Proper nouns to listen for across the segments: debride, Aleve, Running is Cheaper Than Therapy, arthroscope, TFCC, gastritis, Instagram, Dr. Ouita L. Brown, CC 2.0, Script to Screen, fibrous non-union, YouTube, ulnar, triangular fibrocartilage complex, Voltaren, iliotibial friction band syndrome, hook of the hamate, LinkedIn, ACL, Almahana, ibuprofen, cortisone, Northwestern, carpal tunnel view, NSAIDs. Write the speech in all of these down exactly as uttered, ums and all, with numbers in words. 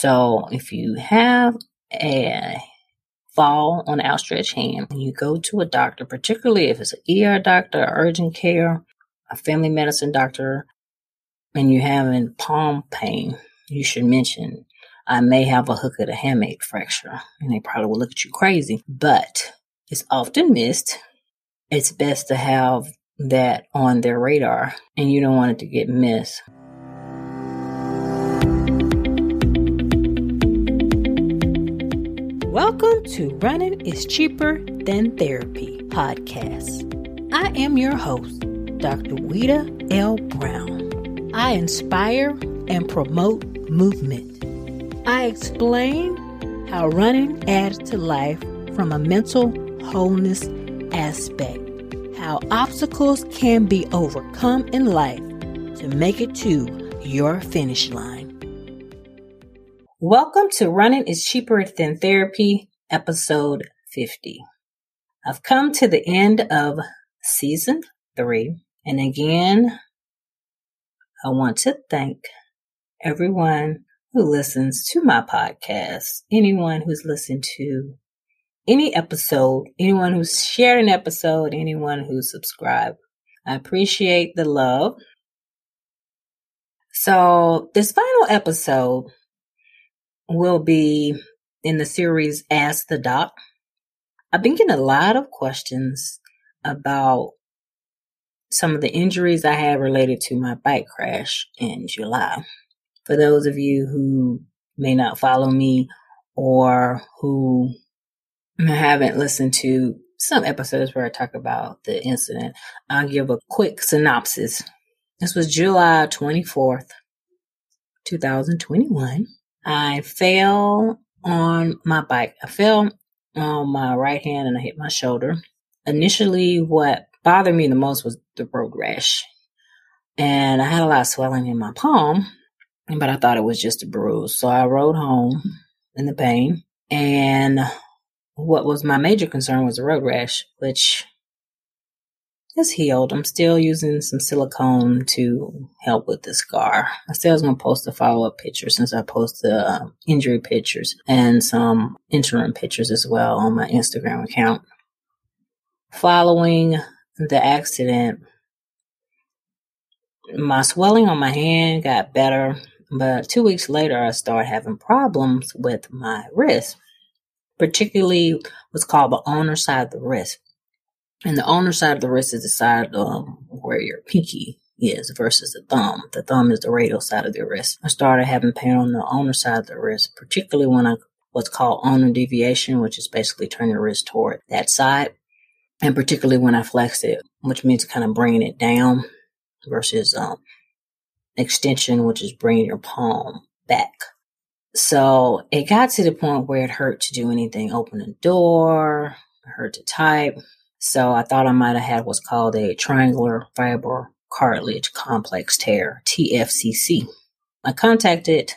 So if you have a fall on the outstretched hand and you go to a doctor, particularly if it's an E R doctor, urgent care, a family medicine doctor, and you're having palm pain, you should mention, I may have a hook of the hamate fracture, and they probably will look at you crazy, but it's often missed. It's best to have that on their radar, and you don't want it to get missed. Welcome to Running is Cheaper Than Therapy podcast. I am your host, Doctor Ouita L. Brown. I inspire and promote movement. I explain how running adds to life from a mental wholeness aspect, how obstacles can be overcome in life to make it to your finish line. Welcome to Running is Cheaper Than Therapy, episode fifty. I've come to the end of season three, and again, I want to thank everyone who listens to my podcast, anyone who's listened to any episode, anyone who's shared an episode, anyone who's subscribed. I appreciate the love. So this final episode will be in the series Ask the Doc. I've been getting a lot of questions about some of the injuries I had related to my bike crash in July. For those of you who may not follow me or who haven't listened to some episodes where I talk about the incident, I'll give a quick synopsis. This was July twenty-fourth, twenty twenty-one. I fell on my bike. I fell on my right hand and I hit my shoulder. Initially, what bothered me the most was the road rash. And I had a lot of swelling in my palm, but I thought it was just a bruise. So I rode home in the pain. And what was my major concern was the road rash, which is healed. I'm still using some silicone to help with the scar. I said I was going to post a follow-up picture since I post the uh, injury pictures and some interim pictures as well on my Instagram account. Following the accident, my swelling on my hand got better. But two weeks later, I started having problems with my wrist, particularly what's called the ulnar side of the wrist. And the ulnar side of the wrist is the side um, where your pinky is versus the thumb. The thumb is the radial side of the wrist. I started having pain on the ulnar side of the wrist, particularly when I what's called ulnar deviation, which is basically turning the wrist toward that side, and particularly when I flex it, which means kind of bringing it down versus um, extension, which is bringing your palm back. So it got to the point where it hurt to do anything, open a door, it hurt to type. So I thought I might have had what's called a triangular fibrocartilage complex tear, T F C C. I contacted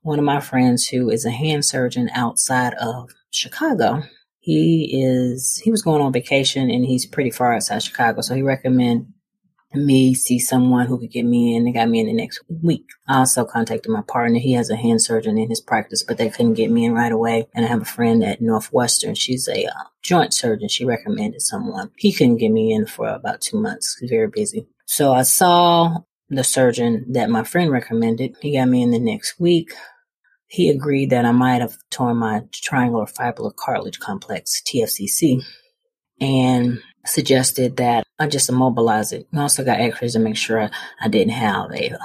one of my friends who is a hand surgeon outside of Chicago. He is he was going on vacation and he's pretty far outside Chicago, so he recommended me see someone who could get me in. They got me in the next week. I also contacted my partner. He has a hand surgeon in his practice, but they couldn't get me in right away. And I have a friend at Northwestern. She's a uh, joint surgeon. She recommended someone. He couldn't get me in for about two months. He's very busy. So I saw the surgeon that my friend recommended. He got me in the next week. He agreed that I might have torn my triangular fibrocartilage complex, T F C C, and suggested that I just immobilize it. I also got x-rays to make sure I didn't have a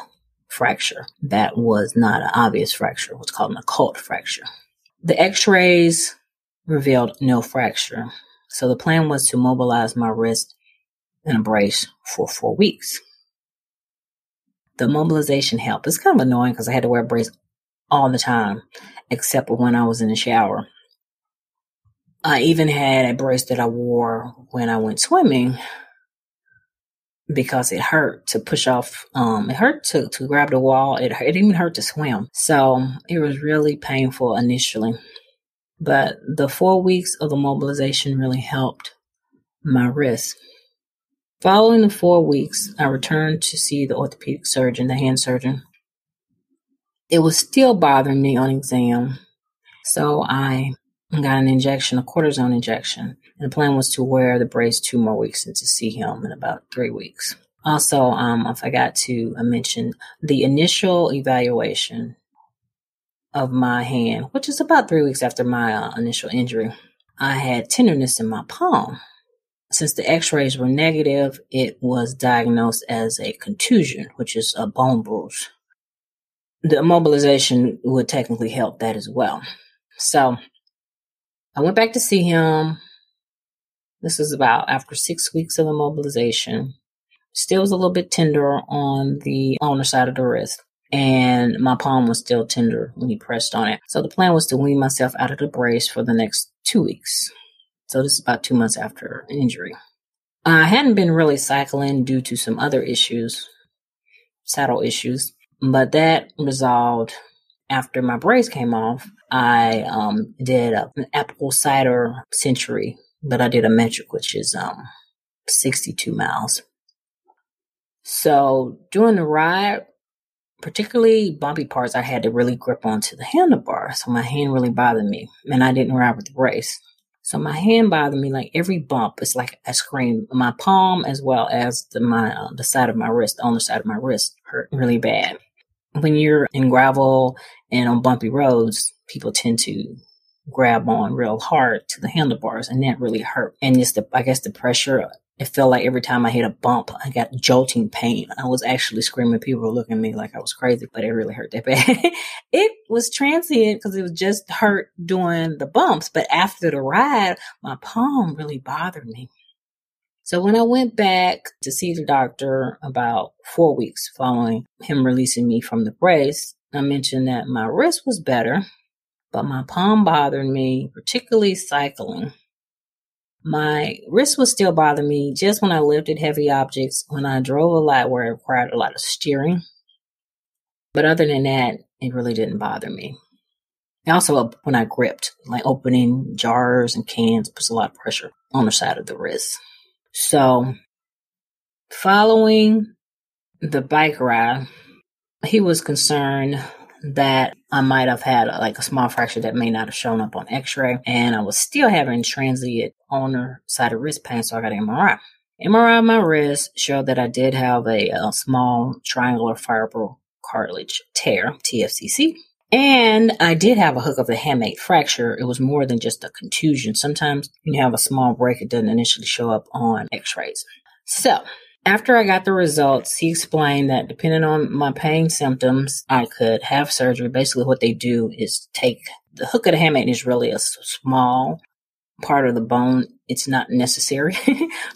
fracture. That was not an obvious fracture. It was called an occult fracture. The x-rays revealed no fracture. So the plan was to mobilize my wrist in a brace for four weeks. The mobilization helped. It's kind of annoying because I had to wear a brace all the time, except when I was in the shower. I even had a brace that I wore when I went swimming because it hurt to push off. Um, it hurt to, to grab the wall. It, it even hurt to swim. So it was really painful initially. But the four weeks of the mobilization really helped my wrist. Following the four weeks, I returned to see the orthopedic surgeon, the hand surgeon. It was still bothering me on exam. So I got an injection, a cortisone injection. And the plan was to wear the brace two more weeks and to see him in about three weeks. Also, um, I forgot to mention the initial evaluation of my hand, which is about three weeks after my uh, initial injury. I had tenderness in my palm. Since the x-rays were negative, it was diagnosed as a contusion, which is a bone bruise. The immobilization would technically help that as well. So I went back to see him. This is about after six weeks of immobilization. Still was a little bit tender on the ulnar side of the wrist, and my palm was still tender when he pressed on it. So the plan was to wean myself out of the brace for the next two weeks. So this is about two months after injury. I hadn't been really cycling due to some other issues, saddle issues, but that resolved after my brace came off. I um, did a, an apple cider century, but I did a metric, which is um, sixty-two miles. So during the ride, particularly bumpy parts, I had to really grip onto the handlebar. So my hand really bothered me, and I didn't ride with the brace. So my hand bothered me, like every bump. It's like I screamed. My palm as well as the, my, uh, the side of my wrist, the ulnar side of my wrist hurt really bad. When you're in gravel and on bumpy roads, people tend to grab on real hard to the handlebars, and that really hurt. And just the, I guess the pressure, it felt like every time I hit a bump, I got jolting pain. I was actually screaming. People were looking at me like I was crazy, but it really hurt that bad. It was transient because it was just hurt doing the bumps. But after the ride, my palm really bothered me. So when I went back to see the doctor about four weeks following him releasing me from the brace, I mentioned that my wrist was better, but my palm bothered me, particularly cycling. My wrist was still bothering me just when I lifted heavy objects, when I drove a lot where it required a lot of steering. But other than that, it really didn't bother me. And also when I gripped, like opening jars and cans, puts a lot of pressure on the side of the wrist. So following the bike ride, he was concerned that I might have had like a small fracture that may not have shown up on x-ray. And I was still having transient ulnar side of wrist pain, so I got an M R I. M R I of my wrist showed that I did have a, a small triangular fibrocartilage tear, T F C C. And I did have a hook of the hamate fracture. It was more than just a contusion. Sometimes when you have a small break, it doesn't initially show up on x-rays. So after I got the results, he explained that depending on my pain symptoms, I could have surgery. Basically what they do is take the hook of the hamate, is really a small part of the bone. It's not necessary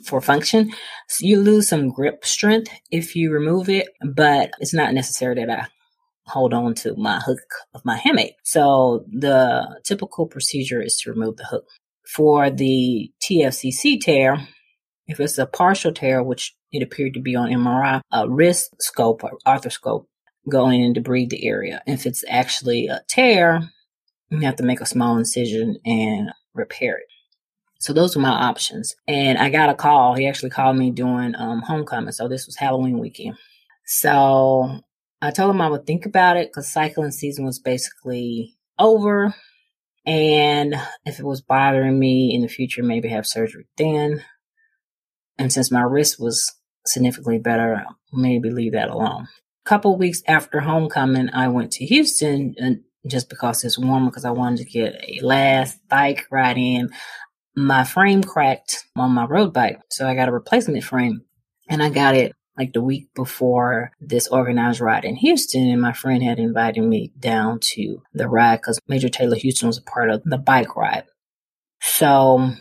for function. So you lose some grip strength if you remove it, but it's not necessary that I hold on to my hook of my hamate. So the typical procedure is to remove the hook. For the T F C C tear, if it's a partial tear, which it appeared to be on M R I, a wrist scope or arthroscope going in to debride the area. If it's actually a tear, you have to make a small incision and repair it. So those were my options. And I got a call. He actually called me during um, homecoming. So this was Halloween weekend. So I told him I would think about it because cycling season was basically over. And if it was bothering me in the future, maybe have surgery then. And since my wrist was significantly better, maybe leave that alone. A couple weeks after homecoming, I went to Houston, and just because it's warmer, because I wanted to get a last bike ride in. My frame cracked on my road bike, so I got a replacement frame. And I got it like the week before this organized ride in Houston, and my friend had invited me down to the ride because Major Taylor Houston was a part of the bike ride. So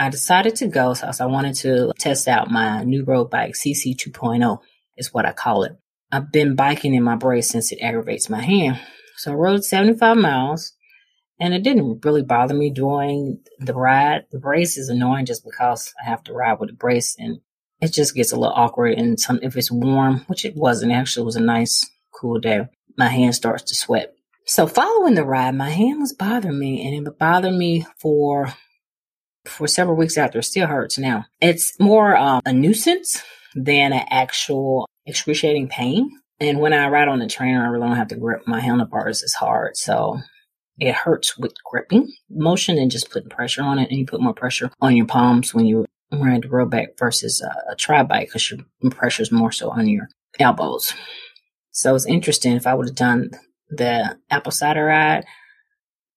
I decided to go, so I wanted to test out my new road bike, C C two point oh is what I call it. I've been biking in my brace since it aggravates my hand. So I rode seventy-five miles, and it didn't really bother me during the ride. The brace is annoying just because I have to ride with a brace, and it just gets a little awkward. And some, if it's warm, which it wasn't, actually it was a nice, cool day, my hand starts to sweat. So following the ride, my hand was bothering me, and it bothered me for for several weeks after. It still hurts now. It's more um, a nuisance than an actual excruciating pain. And when I ride on the trainer, I really don't have to grip my handlebars as hard. So it hurts with gripping motion and just putting pressure on it. And you put more pressure on your palms when you ride the road back versus a, a tri bike because your pressure is more so on your elbows. So it's interesting. If I would have done the apple cider ride,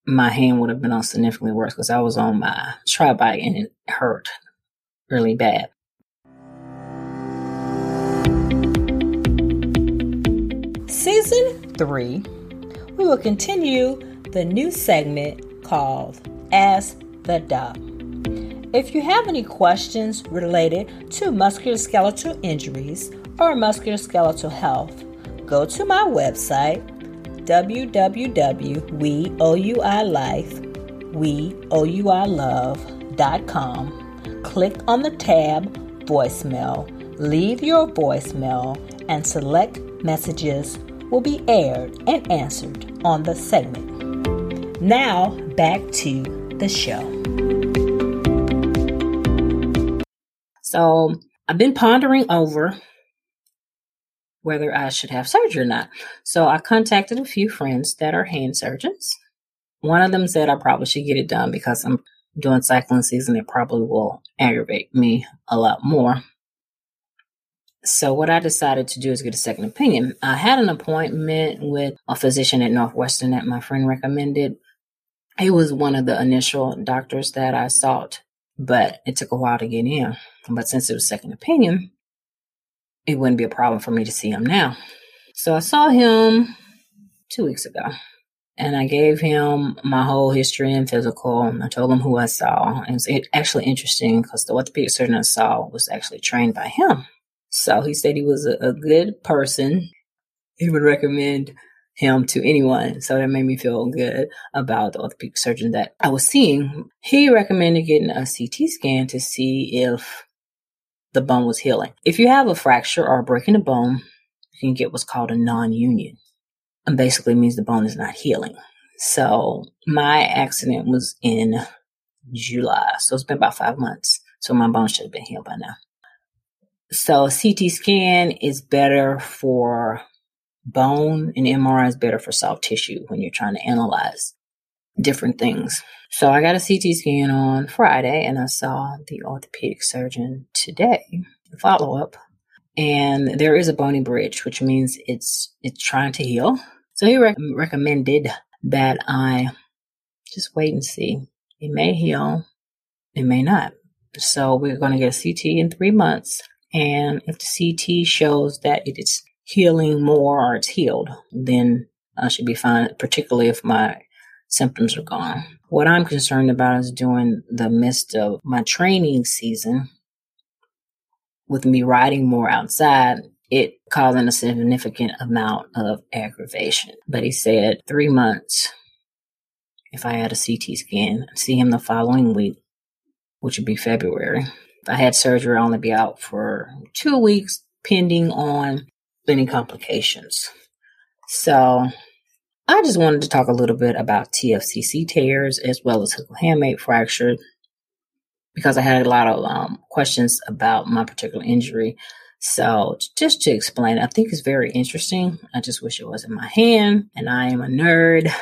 my hand would have been on significantly worse because I was on my tri bike and it hurt really bad. Season three, we will continue the new segment called Ask the Doc. If you have any questions related to musculoskeletal injuries or musculoskeletal health, go to my website, w w w dot we o u i life dot com. Click on the tab Voicemail, leave your voicemail, and select Messages will be aired and answered on the segment. Now, back to the show. So, I've been pondering over whether I should have surgery or not. So, I contacted a few friends that are hand surgeons. One of them said I probably should get it done because I'm doing cycling season. It probably will aggravate me a lot more. So what I decided to do is get a second opinion. I had an appointment with a physician at Northwestern that my friend recommended. He was one of the initial doctors that I sought, but it took a while to get in. But since it was second opinion, it wouldn't be a problem for me to see him now. So I saw him two weeks ago, and I gave him my whole history and physical, and I told him who I saw. And it's actually interesting because the orthopedic surgeon I saw was actually trained by him. So he said he was a, a good person. He would recommend him to anyone. So that made me feel good about the orthopedic surgeon that I was seeing. He recommended getting a C T scan to see if the bone was healing. If you have a fracture or a break in the bone, you can get what's called a non-union. And basically means the bone is not healing. So my accident was in July. So it's been about five months. So my bone should have been healed by now. So a C T scan is better for bone and M R I is better for soft tissue when you're trying to analyze different things. So I got a C T scan on Friday and I saw the orthopedic surgeon today, follow-up. And there is a bony bridge, which means it's it's trying to heal. So he rec- recommended that I just wait and see. It may heal, it may not. So we're going to get a C T in three months. And if the C T shows that it is healing more or it's healed, then I should be fine, particularly if my symptoms are gone. What I'm concerned about is during the midst of my training season, with me riding more outside, it causing a significant amount of aggravation. But he said three months, if I had a C T scan, see him the following week, which would be February. If I had surgery, I'd only be out for two weeks, pending on any complications. So I just wanted to talk a little bit about T F C C tears as well as hook of the hamate fracture because I had a lot of um, questions about my particular injury. So just to explain, I think it's very interesting. I just wish it was in my hand, and I am a nerd.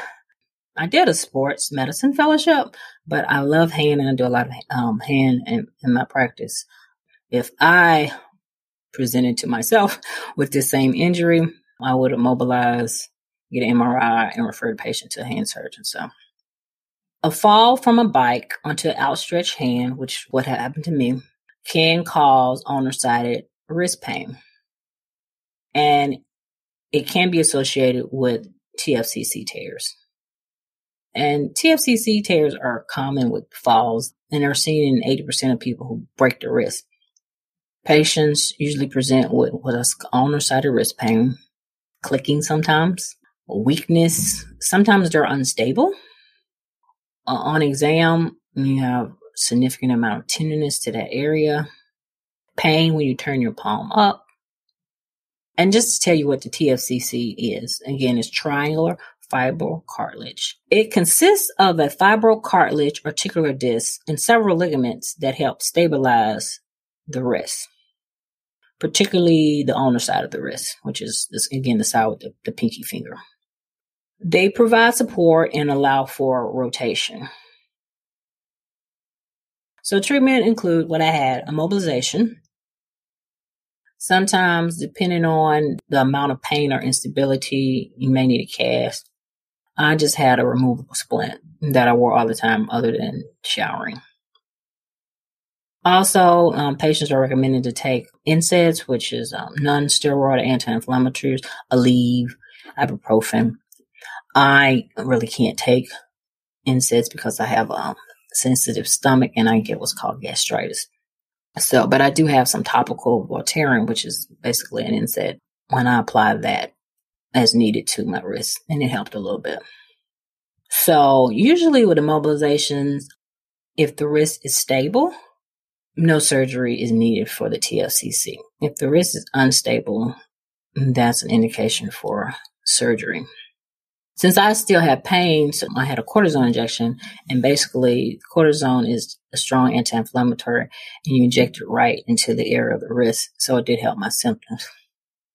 I did a sports medicine fellowship, but I love hand and I do a lot of um, hand in, in my practice. If I presented to myself with this same injury, I would immobilize, get an M R I, and refer the patient to a hand surgeon. So a fall from a bike onto an outstretched hand, which what happened to me, can cause owner-sided wrist pain. And it can be associated with T F C C tears. And T F C C tears are common with falls, and they're seen in eighty percent of people who break their wrist. Patients usually present with what is ulnar-sided wrist pain, clicking sometimes, weakness. Sometimes they're unstable. Uh, on exam, you have a significant amount of tenderness to that area, pain when you turn your palm up. And just to tell you what the T F C C is, again, it's triangular fibrocartilage. It consists of a fibrocartilage articular disc and several ligaments that help stabilize the wrist. particularly the ulnar side of the wrist, which is, this, again, the side with the, the pinky finger. They provide support and allow for rotation. So treatment include what I had, immobilization. Sometimes, depending on the amount of pain or instability, you may need a cast. I just had a removable splint that I wore all the time other than showering. Also, um, patients are recommended to take N SAIDs, which is um, non-steroidal anti-inflammatories, Aleve, ibuprofen. I really can't take N SAIDs because I have a sensitive stomach and I get what's called gastritis. So, but I do have some topical Voltaren, which is basically an N SAID, when I apply that as needed to my wrist, and it helped a little bit. So usually with immobilizations, if the wrist is stable, no surgery is needed for the T F C C. If the wrist is unstable, that's an indication for surgery. Since I still had pain, so I had a cortisone injection, and basically cortisone is a strong anti-inflammatory, and you inject it right into the area of the wrist, so it did help my symptoms.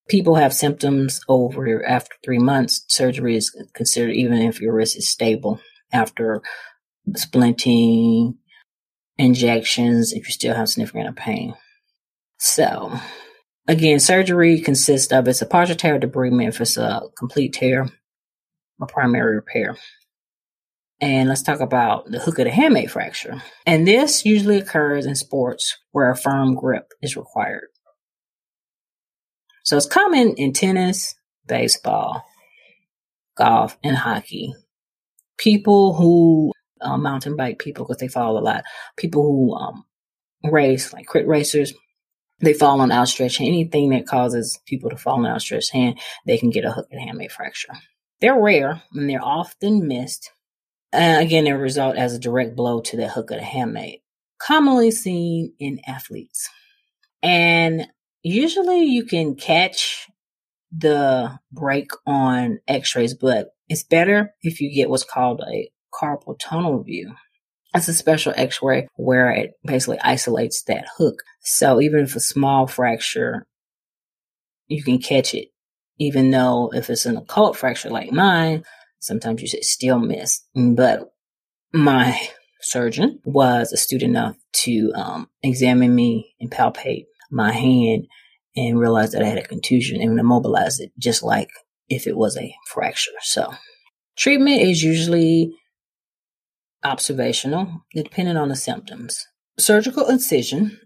People have symptoms over after three months. Surgery is considered even if your wrist is stable after splinting, injections, if you still have significant pain. So, again, surgery consists of, it's a partial tear or debridement if it's a complete tear, a primary repair. And let's talk about the hook of the hamate fracture. And this usually occurs in sports where a firm grip is required. So it's common in tennis, baseball, golf, and hockey. People who uh, mountain bike people, because they fall a lot. People who um, race, like crit racers, they fall on outstretched hand. Anything that causes people to fall on outstretched hand, they can get a hook and hamate fracture. They're rare and they're often missed. And again, they result as a direct blow to the hook of the hamate, commonly seen in athletes. And usually you can catch the break on x-rays, but it's better if you get what's called a carpal tunnel view. It's a special x-ray where it basically isolates that hook. So even if a small fracture, you can catch it. Even though if it's an occult fracture like mine, sometimes you should still miss. But my surgeon was astute enough to um, examine me and palpate my hand and realized that I had a contusion and immobilized it just like if it was a fracture. So treatment is usually observational, depending on the symptoms. Surgical incision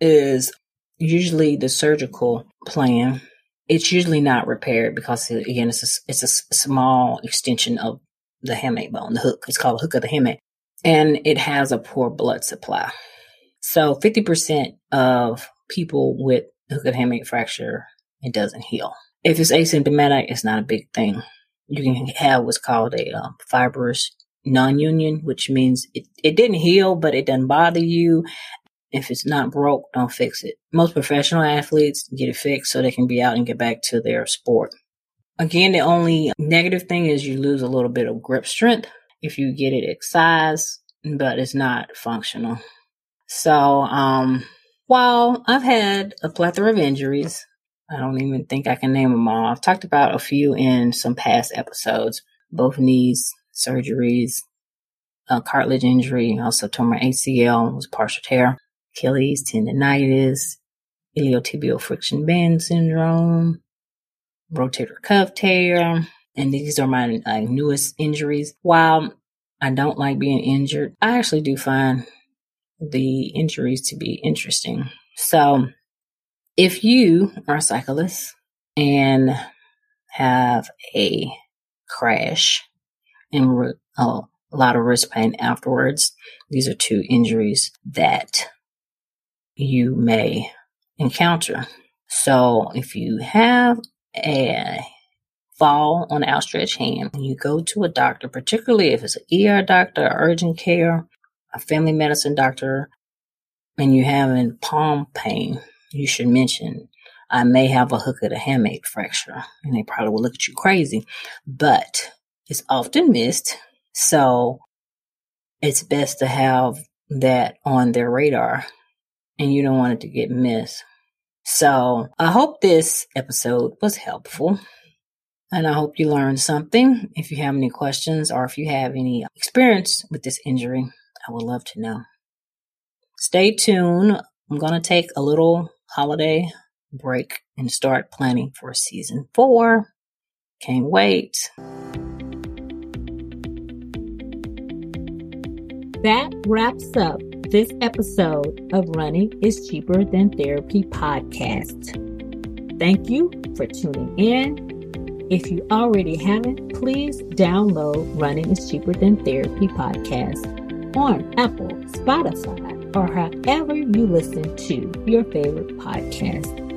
is usually the surgical plan. It's usually not repaired because, again, it's a, it's a small extension of the hamate bone, the hook. It's called the hook of the hamate. And it has a poor blood supply. So fifty percent of people with hook of the hamate fracture, it doesn't heal. If it's asymptomatic, it's not a big thing. You can have what's called a uh, fibrous non-union, which means it, it didn't heal, but it doesn't bother you. If it's not broke, don't fix it. Most professional athletes get it fixed so they can be out and get back to their sport. Again, the only negative thing is you lose a little bit of grip strength if you get it excised, but it's not functional. So um, while I've had a plethora of injuries, I don't even think I can name them all. I've talked about a few in some past episodes, both knees, surgeries, uh, cartilage injury, also tore my A C L, was partial tear. Achilles tendonitis, iliotibial friction band syndrome, rotator cuff tear, and these are my uh, newest injuries. While I don't like being injured, I actually do find the injuries to be interesting. So if you are a cyclist and have a crash and re- oh, a lot of wrist pain afterwards, these are two injuries that you may encounter. So if you have a fall on an outstretched hand and you go to a doctor, particularly if it's an E R doctor, urgent care, a family medicine doctor, and you're having palm pain, you should mention, I may have a hook of the hamate fracture, and they probably will look at you crazy, but it's often missed. So it's best to have that on their radar. And you don't want it to get missed. So I hope this episode was helpful, and I hope you learned something. If you have any questions or if you have any experience with this injury, I would love to know. Stay tuned. I'm going to take a little holiday break and start planning for season four. Can't wait. That wraps up this episode of Running is Cheaper Than Therapy podcast. Thank you for tuning in. If you already haven't, please download Running is Cheaper Than Therapy podcast on Apple, Spotify, or however you listen to your favorite podcast.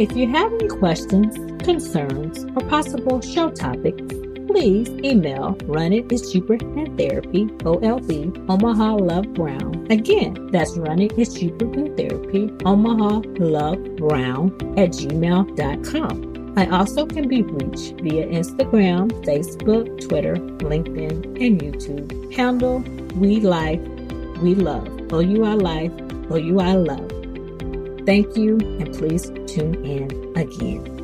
If you have any questions, concerns, or possible show topics, please email Running is Cheaper Than Therapy, O L B, Omaha Love Brown. Again, that's Running is Cheaper Than Therapy, Omaha Love Brown at gmail dot com. I also can be reached via Instagram, Facebook, Twitter, LinkedIn, and YouTube. Handle We Life, We Love, O U I Life, O U I Love. Thank you, and please tune in again.